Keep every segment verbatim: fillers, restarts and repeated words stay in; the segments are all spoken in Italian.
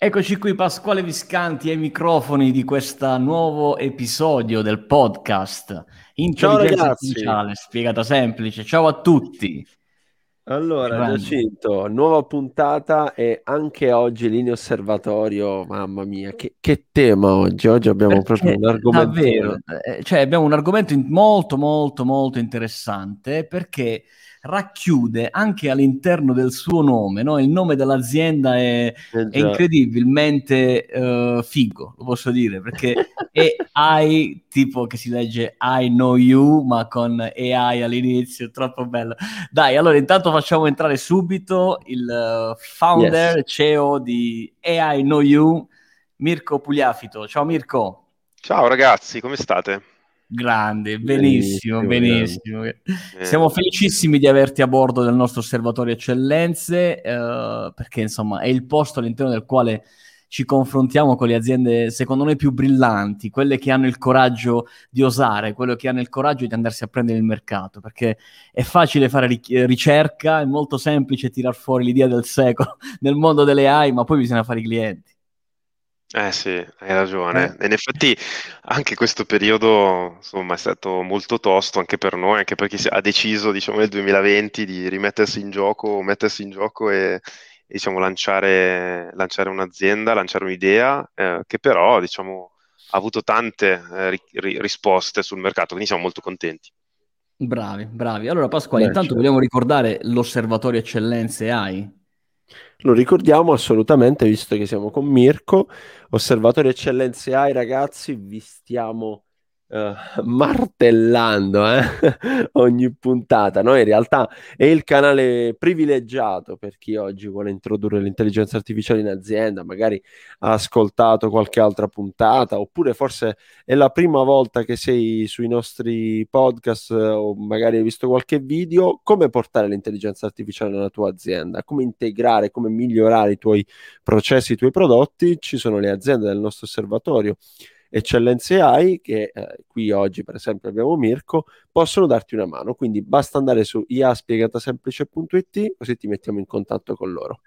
Eccoci qui, Pasquale Viscanti ai microfoni di questo nuovo episodio del podcast Intelligenza Artificiale Spiegata Semplice. Ciao a tutti. Allora, Jacinto, nuova puntata e anche oggi linea osservatorio. Mamma mia, che, che tema oggi. Oggi abbiamo Perché, proprio un argomento. Davvero, cioè abbiamo un argomento molto molto molto interessante perché racchiude anche all'interno del suo nome, no? Il nome dell'azienda è, eh è incredibilmente uh, figo, lo posso dire, perché è I, tipo che si legge I know you, ma con A I all'inizio, troppo bello. Dai, allora intanto facciamo entrare subito il founder, yes, C E O di iKnowYou, Mirko Pugliafito. Ciao Mirko. Ciao ragazzi, come state? Grande, benissimo, benissimo. benissimo. Eh. Siamo felicissimi di averti a bordo del nostro osservatorio eccellenze, eh, perché insomma è il posto all'interno del quale ci confrontiamo con le aziende secondo noi più brillanti, quelle che hanno il coraggio di osare, quelle che hanno il coraggio di andarsi a prendere il mercato, perché è facile fare ric- ricerca, è molto semplice tirar fuori l'idea del secolo nel mondo delle A I, ma poi bisogna fare i clienti. Eh sì, hai ragione. Eh. In effetti anche questo periodo insomma è stato molto tosto anche per noi, anche per chi ha deciso diciamo nel duemilaventi di rimettersi in gioco, mettersi in gioco e diciamo lanciare, lanciare un'azienda, lanciare un'idea eh, che però diciamo ha avuto tante eh, ri- risposte sul mercato, quindi siamo molto contenti. Bravi, bravi. Allora Pasquale, Beh, intanto certo. vogliamo ricordare l'Osservatorio Eccellenze A I. Lo ricordiamo assolutamente, visto che siamo con Mirko, Osservatorio Eccellenze A I, ragazzi, vi stiamo uh, martellando eh? ogni puntata. Noi in realtà è il canale privilegiato per chi oggi vuole introdurre l'intelligenza artificiale in azienda, magari ha ascoltato qualche altra puntata, oppure forse è la prima volta che sei sui nostri podcast o magari hai visto qualche video. Come portare l'intelligenza artificiale nella tua azienda, come integrare, come migliorare i tuoi processi, i tuoi prodotti? Ci sono le aziende del nostro osservatorio Eccellenze A I che eh, qui oggi per esempio abbiamo Mirko, possono darti una mano, quindi basta andare su i a spiegata semplice punto i t così ti mettiamo in contatto con loro.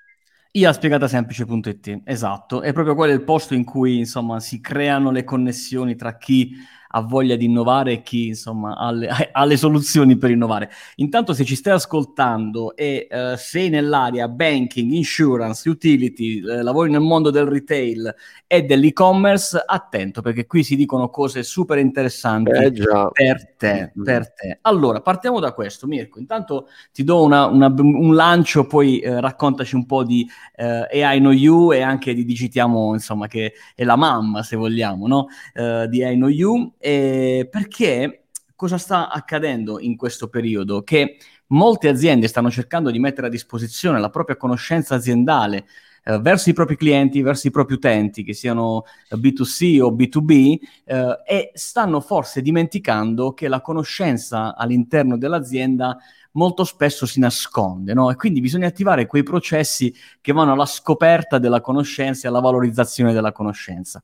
i a spiegata semplice punto i t, esatto, è proprio quello il posto in cui insomma si creano le connessioni tra chi ha voglia di innovare e chi insomma ha le, ha le soluzioni per innovare. Intanto se ci stai ascoltando e eh, sei nell'area banking, insurance, utility, eh, lavori nel mondo del retail e dell'e-commerce, attento perché qui si dicono cose super interessanti eh, per te, per te. Allora partiamo da questo Mirko, intanto ti do una, una, un lancio, poi eh, raccontaci un po' di eh, iKnowYou e anche di digitiamo insomma che è la mamma se vogliamo, no? Eh, di iKnowYou. Eh, perché cosa sta accadendo in questo periodo? Che molte aziende stanno cercando di mettere a disposizione la propria conoscenza aziendale eh, verso i propri clienti, verso i propri utenti, che siano B due C o B due B, eh, e stanno forse dimenticando che la conoscenza all'interno dell'azienda molto spesso si nasconde, no? E quindi bisogna attivare quei processi che vanno alla scoperta della conoscenza e alla valorizzazione della conoscenza.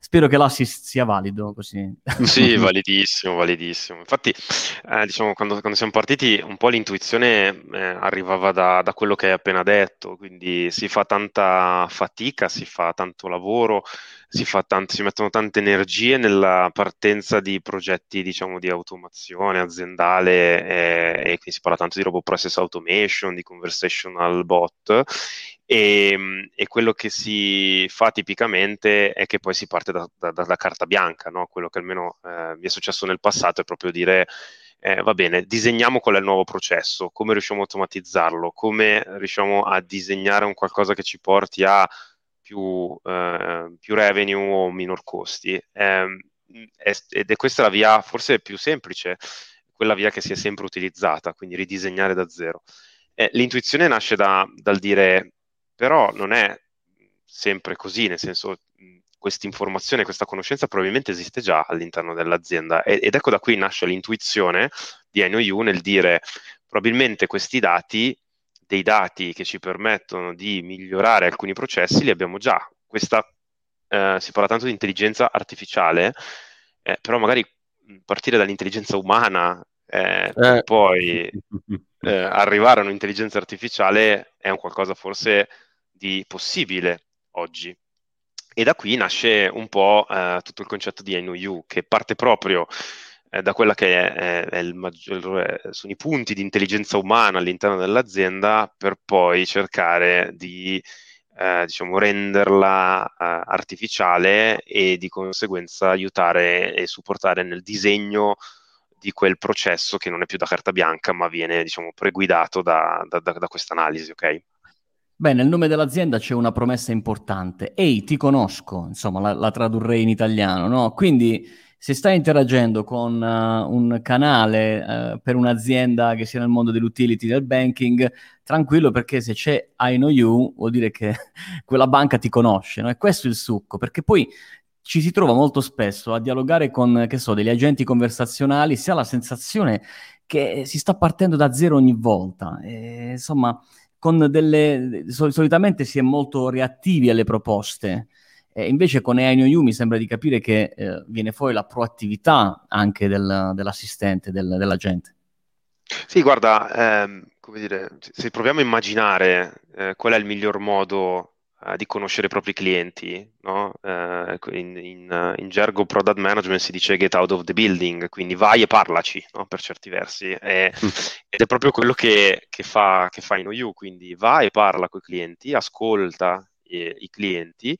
Spero che l'assist sia valido così. Sì, validissimo, validissimo. Infatti, eh, diciamo, quando, quando siamo partiti un po' l'intuizione eh, arrivava da, da quello che hai appena detto, quindi si fa tanta fatica, si fa tanto lavoro, si, fa tanto, si mettono tante energie nella partenza di progetti, diciamo, di automazione aziendale eh, e quindi si parla tanto di robot process automation, di conversational bot. E, e quello che si fa tipicamente è che poi si parte da, da, dalla carta bianca, no? Quello che almeno eh, mi è successo nel passato è proprio dire eh, va bene, disegniamo qual è il nuovo processo, come riusciamo a automatizzarlo, come riusciamo a disegnare un qualcosa che ci porti a più, eh, più revenue o minor costi eh, ed è questa la via forse più semplice, quella via che si è sempre utilizzata, quindi ridisegnare da zero. Eh, l'intuizione nasce da, dal dire però non è sempre così, nel senso questa informazione, questa conoscenza probabilmente esiste già all'interno dell'azienda ed, ed ecco da qui nasce l'intuizione di iKnowYou nel dire probabilmente questi dati, dei dati che ci permettono di migliorare alcuni processi li abbiamo già. Questa eh, si parla tanto di intelligenza artificiale, eh, però magari partire dall'intelligenza umana eh, eh. poi eh, arrivare a un'intelligenza artificiale è un qualcosa forse di possibile oggi. E da qui nasce un po' eh, tutto il concetto di iKnowYou, che parte proprio eh, da quella che è, è il maggior, eh, sono i punti di intelligenza umana all'interno dell'azienda, per poi cercare di eh, diciamo, renderla eh, artificiale e di conseguenza aiutare e supportare nel disegno di quel processo che non è più da carta bianca, ma viene, diciamo, preguidato da, da, da, da questa analisi, ok? Beh, nel nome dell'azienda c'è una promessa importante. Ehi, ti conosco, insomma, la, la tradurrei in italiano, no? Quindi, se stai interagendo con uh, un canale uh, per un'azienda che sia nel mondo dell'utility, del banking, tranquillo, perché se c'è iKnowYou vuol dire che quella banca ti conosce, no? E questo è il succo, perché poi ci si trova molto spesso a dialogare con, che so, degli agenti conversazionali, si ha la sensazione che si sta partendo da zero ogni volta, e, insomma... con delle sol- solitamente si è molto reattivi alle proposte, eh, invece con iKnowYou mi sembra di capire che eh, viene fuori la proattività anche del, dell'assistente, del, della gente. Sì, guarda, ehm, come dire, se proviamo a immaginare eh, qual è il miglior modo eh, di conoscere i propri clienti, no? eh, in, in, in gergo product management si dice get out of the building, quindi vai e parlaci, no? Per certi versi, e, ed è proprio quello che, che fa che fa iKnowYou, quindi vai e parla con i clienti, ascolta eh, i clienti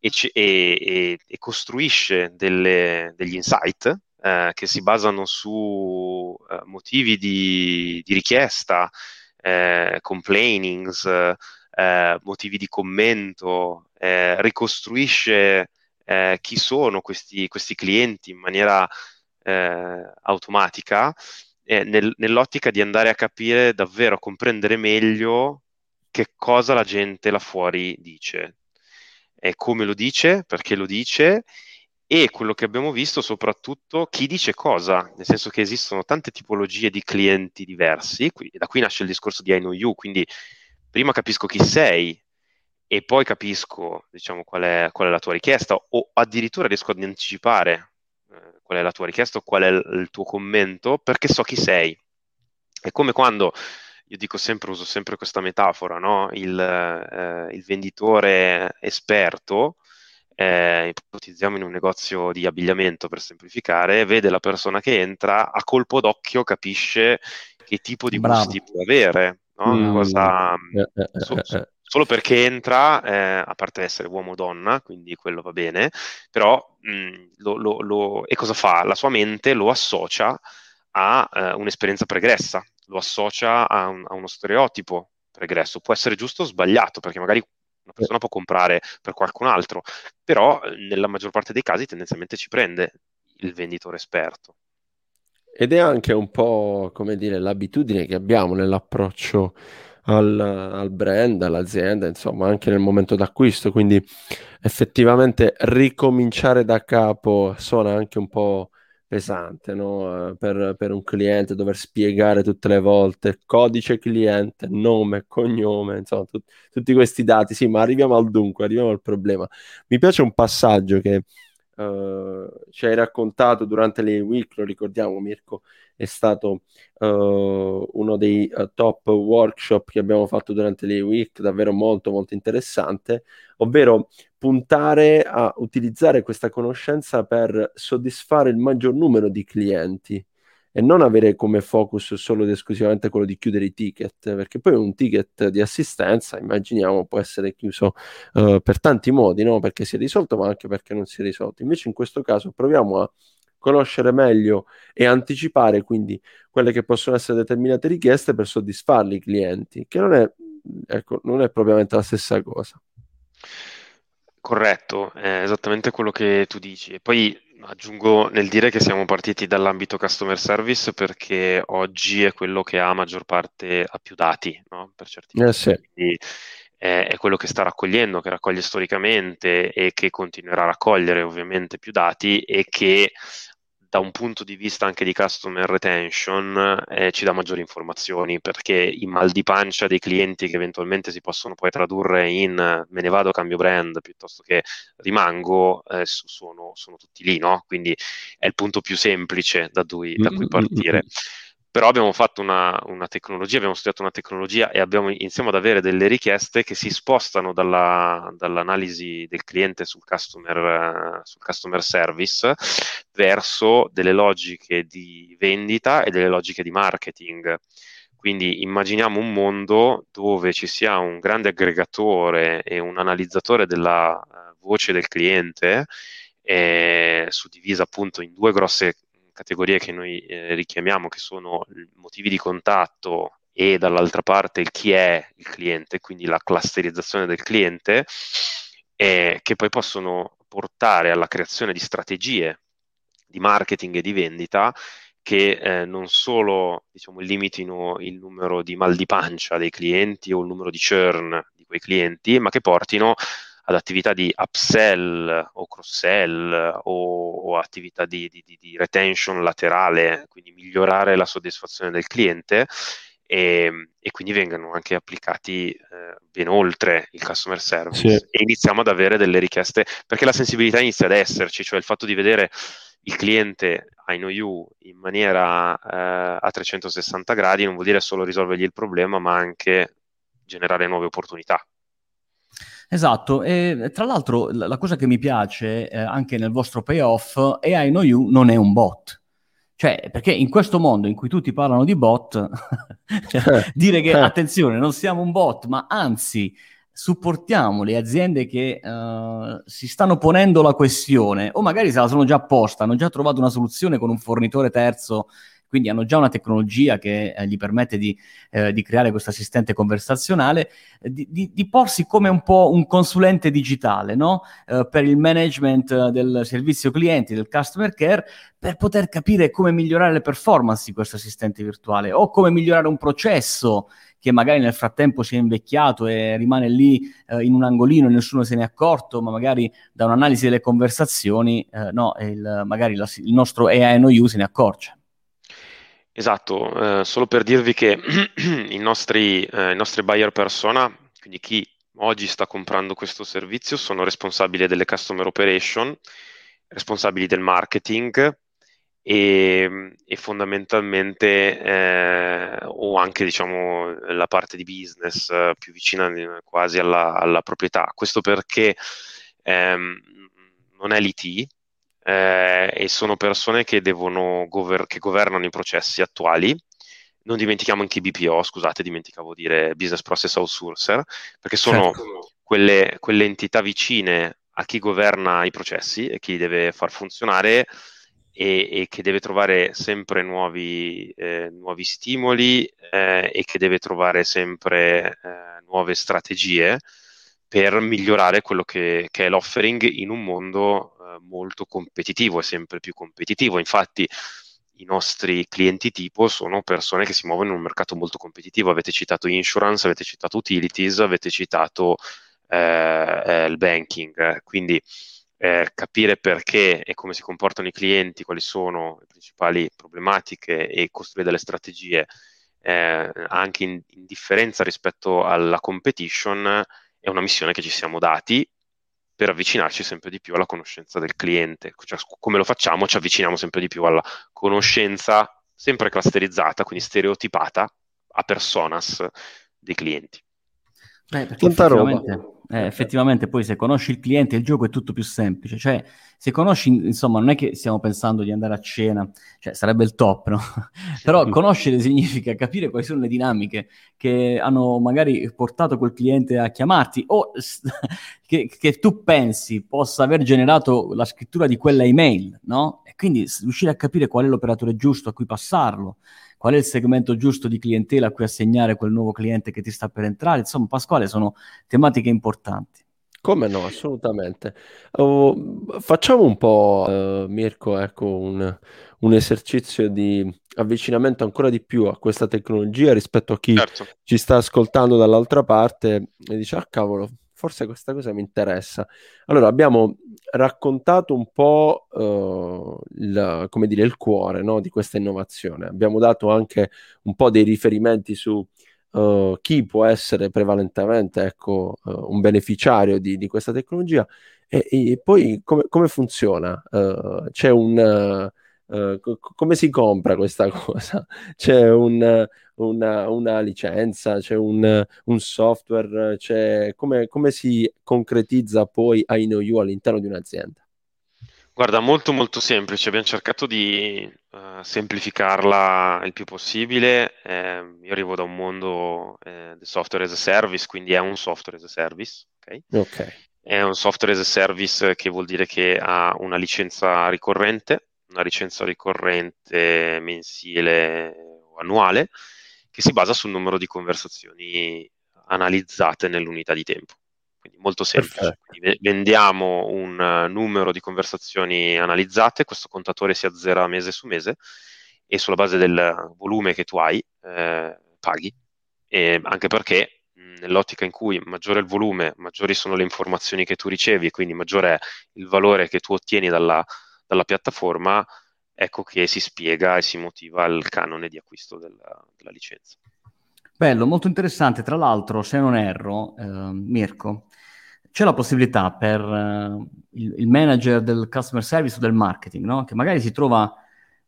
e, c- e, e, e costruisce delle, degli insight eh, che si basano su eh, motivi di, di richiesta, eh, complainings, eh, Eh, motivi di commento, eh, ricostruisce eh, chi sono questi, questi clienti in maniera eh, automatica, eh, nel, nell'ottica di andare a capire davvero, a comprendere meglio che cosa la gente là fuori dice, eh, come lo dice, perché lo dice, e quello che abbiamo visto soprattutto chi dice cosa, nel senso che esistono tante tipologie di clienti diversi, qui, da qui nasce il discorso di iKnowYou, quindi prima capisco chi sei e poi capisco, diciamo, qual è, qual è la tua richiesta, o addirittura riesco ad anticipare eh, qual è la tua richiesta, qual è l- il tuo commento, perché so chi sei. È come quando, io dico sempre, uso sempre questa metafora, no? Il, eh, il venditore esperto, eh, ipotizziamo in un negozio di abbigliamento per semplificare, vede la persona che entra, a colpo d'occhio capisce che tipo di Bravo. gusti può avere. No? Mm. Cosa, so, so, solo perché entra, eh, a parte essere uomo o donna, quindi quello va bene, però mh, lo, lo, lo, e cosa fa? La sua mente lo associa a eh, un'esperienza pregressa, lo associa a, un, a uno stereotipo pregresso, può essere giusto o sbagliato, perché magari una persona può comprare per qualcun altro, però nella maggior parte dei casi tendenzialmente ci prende il venditore esperto. Ed è anche un po', come dire, l'abitudine che abbiamo nell'approccio al, al brand, all'azienda, insomma, anche nel momento d'acquisto, quindi effettivamente ricominciare da capo suona anche un po' pesante, no? Per, per un cliente dover spiegare tutte le volte codice cliente, nome, cognome, insomma, tut- tutti questi dati, sì, ma arriviamo al dunque, arriviamo al problema. Mi piace un passaggio che... Uh, ci hai raccontato durante le week, lo ricordiamo, Mirko è stato uh, uno dei uh, top workshop che abbiamo fatto durante le week, davvero molto molto interessante, ovvero puntare a utilizzare questa conoscenza per soddisfare il maggior numero di clienti e non avere come focus solo ed esclusivamente quello di chiudere i ticket, perché poi un ticket di assistenza, immaginiamo, può essere chiuso uh, per tanti modi, no? Perché si è risolto, ma anche perché non si è risolto. Invece in questo caso proviamo a conoscere meglio e anticipare quindi quelle che possono essere determinate richieste per soddisfarli i clienti, che non è, ecco, non è propriamente la stessa cosa. Corretto, è esattamente quello che tu dici. E poi aggiungo nel dire che siamo partiti dall'ambito customer service, perché oggi è quello che ha maggior parte, ha più dati, no? Per certi eh, sì. Quindi è, è quello che sta raccogliendo, che raccoglie storicamente e che continuerà a raccogliere ovviamente più dati, e che da un punto di vista anche di customer retention eh, ci dà maggiori informazioni, perché i mal di pancia dei clienti che eventualmente si possono poi tradurre in me ne vado, cambio brand, piuttosto che rimango, eh, sono, sono tutti lì, no? Quindi è il punto più semplice da cui, da cui partire. però abbiamo fatto una, una tecnologia, abbiamo studiato una tecnologia e abbiamo iniziamo ad avere delle richieste che si spostano dalla, dall'analisi del cliente sul customer, sul customer service verso delle logiche di vendita e delle logiche di marketing. Quindi immaginiamo un mondo dove ci sia un grande aggregatore e un analizzatore della voce del cliente, eh, suddivisa appunto in due grosse categorie che noi eh, richiamiamo, che sono motivi di contatto e dall'altra parte il chi è il cliente, quindi la clusterizzazione del cliente, eh, che poi possono portare alla creazione di strategie di marketing e di vendita che eh, non solo diciamo limitino il numero di mal di pancia dei clienti o il numero di churn di quei clienti, ma che portino ad attività di upsell o cross-sell o, o attività di, di, di retention laterale, quindi migliorare la soddisfazione del cliente e, e quindi vengano anche applicati eh, ben oltre il customer service. Sì. E iniziamo ad avere delle richieste, perché la sensibilità inizia ad esserci, cioè il fatto di vedere il cliente iKnowYou in maniera eh, a trecentosessanta gradi non vuol dire solo risolvergli il problema, ma anche generare nuove opportunità. Esatto, e tra l'altro la, la cosa che mi piace eh, anche nel vostro payoff è iKnowYou non è un bot. Cioè, perché in questo mondo in cui tutti parlano di bot, dire che attenzione, non siamo un bot, ma anzi supportiamo le aziende che uh, si stanno ponendo la questione, o magari se la sono già posta, hanno già trovato una soluzione con un fornitore terzo, quindi hanno già una tecnologia che eh, gli permette di, eh, di creare questo assistente conversazionale, di, di, di porsi come un po' un consulente digitale, no? Eh, per il management del servizio clienti, del customer care, per poter capire come migliorare le performance di questo assistente virtuale o come migliorare un processo che magari nel frattempo si è invecchiato e rimane lì eh, in un angolino e nessuno se ne è accorto, ma magari da un'analisi delle conversazioni eh, no, il, magari la, il nostro iKnowYou se ne accorge. Esatto, eh, solo per dirvi che i nostri, eh, i nostri buyer persona, quindi chi oggi sta comprando questo servizio, sono responsabili delle customer operation, responsabili del marketing, E, e fondamentalmente eh, o anche diciamo la parte di business eh, più vicina quasi alla, alla proprietà. Questo perché ehm, non è l'I T eh, e sono persone che devono gover- che governano i processi attuali. Non dimentichiamo anche i B P O, scusate, dimenticavo dire business process outsourcer, perché sono certo. quelle, quelle entità vicine a chi governa i processi e chi li deve far funzionare, E, e che deve trovare sempre nuovi, eh, nuovi stimoli eh, e che deve trovare sempre eh, nuove strategie per migliorare quello che, che è l'offering in un mondo eh, molto competitivo e sempre più competitivo. Infatti i nostri clienti tipo sono persone che si muovono in un mercato molto competitivo. Avete citato insurance, avete citato utilities, avete citato eh, eh, il banking, quindi Eh, capire perché e come si comportano i clienti, quali sono le principali problematiche e costruire delle strategie eh, anche in, in differenza rispetto alla competition è una missione che ci siamo dati per avvicinarci sempre di più alla conoscenza del cliente. Cioè, come lo facciamo? Ci avviciniamo sempre di più alla conoscenza sempre clusterizzata, quindi stereotipata a personas dei clienti. Beh, perché tanta effettivamente... roba. Eh, effettivamente poi se conosci il cliente il gioco è tutto più semplice, cioè se conosci, insomma, non è che stiamo pensando di andare a cena, cioè sarebbe il top, no? Però conoscere significa capire quali sono le dinamiche che hanno magari portato quel cliente a chiamarti o che, che tu pensi possa aver generato la scrittura di quella email, no? E quindi riuscire a capire qual è l'operatore giusto a cui passarlo, qual è il segmento giusto di clientela a cui assegnare quel nuovo cliente che ti sta per entrare. Insomma, Pasquale, sono tematiche importanti. Come no, assolutamente. Oh, facciamo un po', eh, Mirko, ecco, un, un esercizio di avvicinamento ancora di più a questa tecnologia rispetto a chi certo. ci sta ascoltando dall'altra parte e dice, ah cavolo, forse questa cosa mi interessa. Allora, abbiamo raccontato un po' eh, il, come dire, il cuore, no, di questa innovazione. Abbiamo dato anche un po' dei riferimenti su eh, chi può essere prevalentemente, ecco, eh, un beneficiario di, di questa tecnologia. E, e poi come, come funziona? Eh, c'è un... Eh, Uh, co- come si compra questa cosa? C'è un, una, una licenza, c'è un, un software, c'è come, come si concretizza poi iKnowYou all'interno di un'azienda? Guarda, molto molto semplice, abbiamo cercato di uh, semplificarla il più possibile. Eh, io arrivo da un mondo eh, del software as a service, quindi è un software as a service, ok? Ok. È un software as a service che vuol dire che ha una licenza ricorrente, una licenza ricorrente mensile o annuale, che si basa sul numero di conversazioni analizzate nell'unità di tempo. Quindi molto semplice. Quindi vendiamo un numero di conversazioni analizzate, questo contatore si azzera mese su mese e sulla base del volume che tu hai eh, paghi, e anche perché nell'ottica in cui maggiore è il volume, maggiori sono le informazioni che tu ricevi, quindi maggiore è il valore che tu ottieni dalla, dalla piattaforma, ecco che si spiega e si motiva il canone di acquisto della, della licenza. Bello, molto interessante. Tra l'altro, se non erro, eh, Mirko, c'è la possibilità per eh, il, il manager del customer service o del marketing, no? Che magari si trova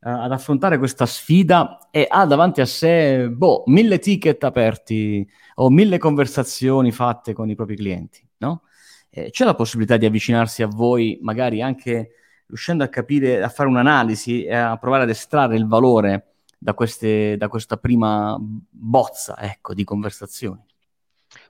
eh, ad affrontare questa sfida e ha davanti a sé, boh, mille ticket aperti o mille conversazioni fatte con i propri clienti, no? Eh, c'è la possibilità di avvicinarsi a voi, magari anche riuscendo a capire, a fare un'analisi e a provare ad estrarre il valore Da, queste, da questa prima bozza, ecco, di conversazioni?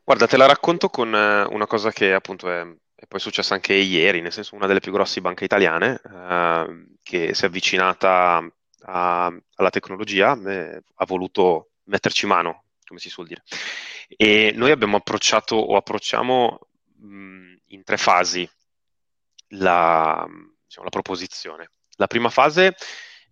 Guarda, te la racconto con una cosa che appunto è, è poi successa anche ieri, nel senso una delle più grosse banche italiane eh, che si è avvicinata a, alla tecnologia, eh, ha voluto metterci mano, come si suol dire. E noi abbiamo approcciato o approcciamo mh, in tre fasi la, diciamo, la proposizione. La prima fase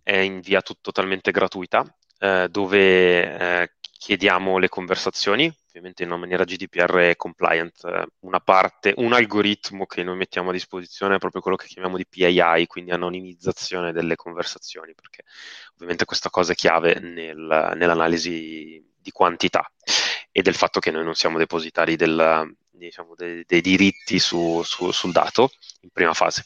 è in via tut- totalmente gratuita, eh, dove eh, chiediamo le conversazioni, ovviamente in una maniera G D P R compliant, eh, una parte, un algoritmo che noi mettiamo a disposizione è proprio quello che chiamiamo di P I I, quindi anonimizzazione delle conversazioni, perché ovviamente questa cosa è chiave nel, nell'analisi di quantità e del fatto che noi non siamo depositari del, diciamo, dei, dei diritti su, su, sul dato in prima fase.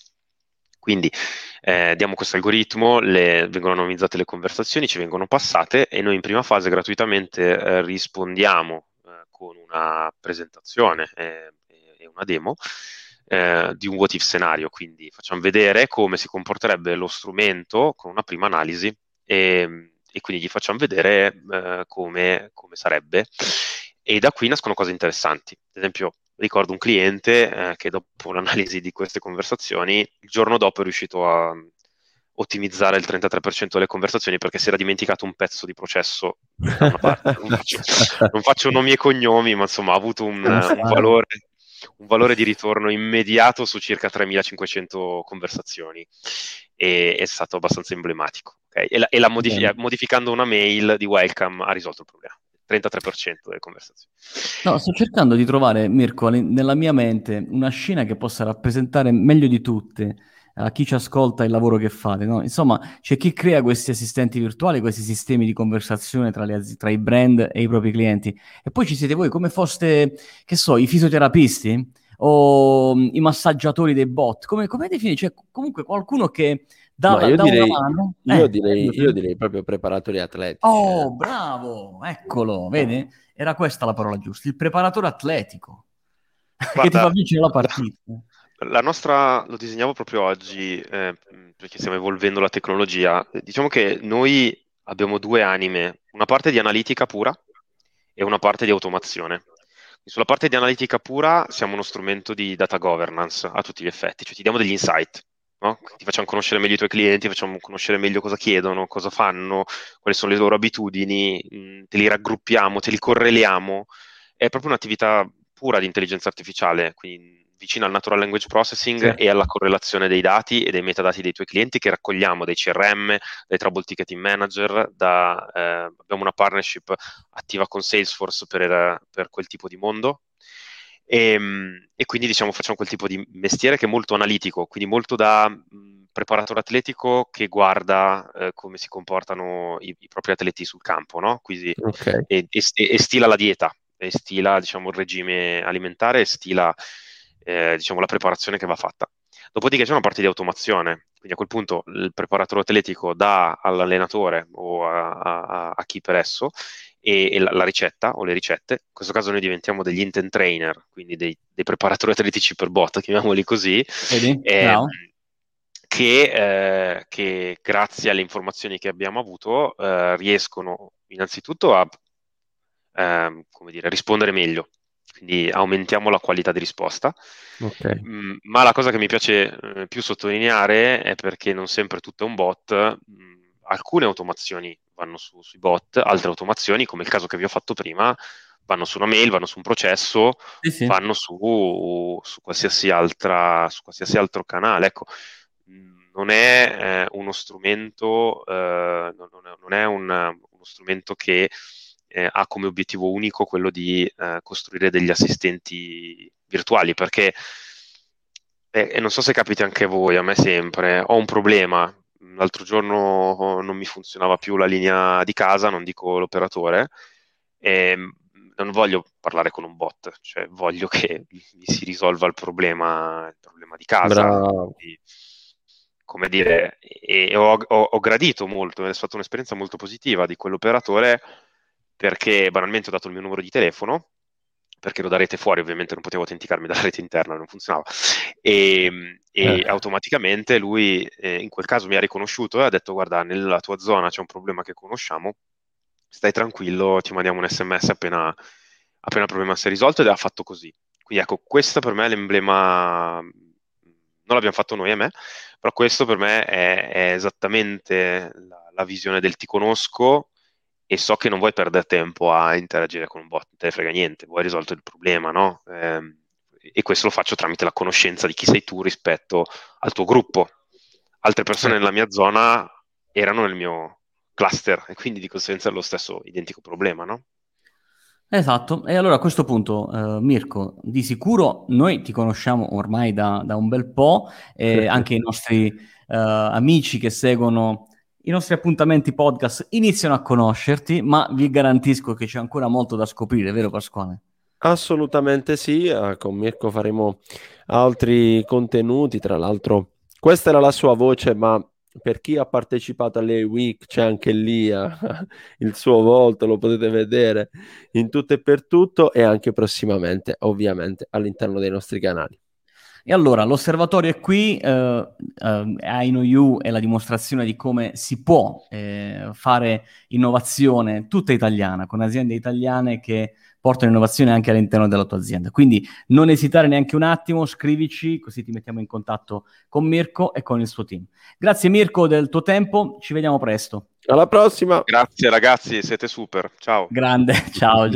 Quindi eh, diamo questo algoritmo, le, vengono anonimizzate le conversazioni, ci vengono passate e noi in prima fase gratuitamente eh, rispondiamo eh, con una presentazione eh, e una demo eh, di un what if scenario, quindi facciamo vedere come si comporterebbe lo strumento con una prima analisi e, e quindi gli facciamo vedere eh, come, come sarebbe, e da qui nascono cose interessanti. Ad esempio, ricordo un cliente eh, che dopo l'analisi di queste conversazioni, il giorno dopo è riuscito a ottimizzare il trentatré per cento delle conversazioni perché si era dimenticato un pezzo di processo da una parte. Non faccio, non faccio nomi e cognomi, ma insomma ha avuto un, un, valore, un valore di ritorno immediato su circa tremilacinquecento conversazioni e è stato abbastanza emblematico. Okay? E, la, e la modific- modificando una mail di welcome ha risolto il problema. trentatré per cento delle conversazioni. No, sto cercando di trovare, Mirko, nella mia mente una scena che possa rappresentare meglio di tutte a chi ci ascolta il lavoro che fate, no? Insomma, c'è chi crea questi assistenti virtuali, questi sistemi di conversazione tra, le, tra i brand e i propri clienti, e poi ci siete voi come foste, che so, i fisioterapisti o i massaggiatori dei bot, come, come definire? Cioè, comunque qualcuno che Da, no, io, da direi, mano. Io, eh, direi, io direi proprio preparatore atletico. Oh, bravo, eccolo, vedi? Era questa la parola giusta, il preparatore atletico. Guarda, che ti fa vincere la partita. La nostra, lo disegnavo proprio oggi, eh, perché stiamo evolvendo la tecnologia. Diciamo che noi abbiamo due anime, una parte di analitica pura e una parte di automazione. Sulla parte di analitica pura siamo uno strumento di data governance a tutti gli effetti, cioè ti diamo degli insight. No? Ti facciamo conoscere meglio i tuoi clienti, facciamo conoscere meglio cosa chiedono, cosa fanno, quali sono le loro abitudini, mh, te li raggruppiamo, te li correliamo. È proprio un'attività pura di intelligenza artificiale, quindi vicina al natural language processing, sì, e alla correlazione dei dati e dei metadati dei tuoi clienti che raccogliamo dai C R M, dai trouble ticketing manager, da, eh, abbiamo una partnership attiva con Salesforce per, per quel tipo di mondo. E, e quindi diciamo facciamo quel tipo di mestiere che è molto analitico, quindi molto da mh, preparatore atletico che guarda eh, come si comportano i, i propri atleti sul campo, no? Quindi, okay. e, e, e stila la dieta, e stila diciamo il regime alimentare, e stila eh, diciamo la preparazione che va fatta. Dopodiché c'è una parte di automazione, quindi a quel punto il preparatore atletico dà all'allenatore o a, a, a chi per esso e, e la, la ricetta o le ricette. In questo caso noi diventiamo degli intent trainer, quindi dei, dei preparatori atletici per bot, chiamiamoli così, eh, no. che, eh, che grazie alle informazioni che abbiamo avuto eh, riescono innanzitutto a eh, come dire, rispondere meglio. Quindi aumentiamo la qualità di risposta, okay. mm, ma la cosa che mi piace eh, più sottolineare è perché non sempre tutto è un bot, mh, alcune automazioni vanno su, sui bot, altre automazioni, come il caso che vi ho fatto prima, vanno su una mail, vanno su un processo, eh sì. vanno su, su, qualsiasi altra, su qualsiasi altro canale. Ecco, non è eh, uno strumento, eh, non è, non è un, uno strumento che... Eh, ha come obiettivo unico quello di eh, costruire degli assistenti virtuali, perché eh, e non so se capite anche voi, a me sempre, ho un problema, l'altro giorno non mi funzionava più la linea di casa, non dico l'operatore, e non voglio parlare con un bot, cioè voglio che mi si risolva il problema, il problema di casa. Quindi, come dire, e ho, ho, ho gradito molto, è stata un'esperienza molto positiva di quell'operatore, perché banalmente ho dato il mio numero di telefono, perché lo darete fuori, ovviamente non potevo autenticarmi dalla rete interna, non funzionava, e, e eh. automaticamente lui eh, in quel caso mi ha riconosciuto e ha detto: guarda, nella tua zona c'è un problema che conosciamo, stai tranquillo, ti mandiamo un sms appena, appena il problema si è risolto, ed ha fatto così. Quindi ecco, questo per me è l'emblema, non l'abbiamo fatto noi, a me, però questo per me è, è esattamente la, la visione del ti conosco, e so che non vuoi perdere tempo a interagire con un bot, non te ne frega niente, vuoi risolto il problema, no? Eh, e questo lo faccio tramite la conoscenza di chi sei tu rispetto al tuo gruppo. Altre persone nella mia zona erano nel mio cluster, e quindi di conseguenza è lo stesso identico problema, no? Esatto, e allora a questo punto eh, Mirko, di sicuro noi ti conosciamo ormai da, da un bel po', e sì. anche i nostri eh, amici che seguono i nostri appuntamenti podcast iniziano a conoscerti, ma vi garantisco che c'è ancora molto da scoprire, vero Pasquale? Assolutamente sì, con Mirko faremo altri contenuti, tra l'altro questa era la sua voce, ma per chi ha partecipato alle Week c'è anche lì a... il suo volto, lo potete vedere in tutto e per tutto, e anche prossimamente ovviamente all'interno dei nostri canali. E allora, l'osservatorio è qui, eh, eh, iKnowYou è la dimostrazione di come si può eh, fare innovazione tutta italiana, con aziende italiane che portano innovazione anche all'interno della tua azienda. Quindi non esitare neanche un attimo, scrivici, così ti mettiamo in contatto con Mirko e con il suo team. Grazie Mirko del tuo tempo, ci vediamo presto. Alla prossima! Grazie ragazzi, siete super, ciao! Grande, ciao!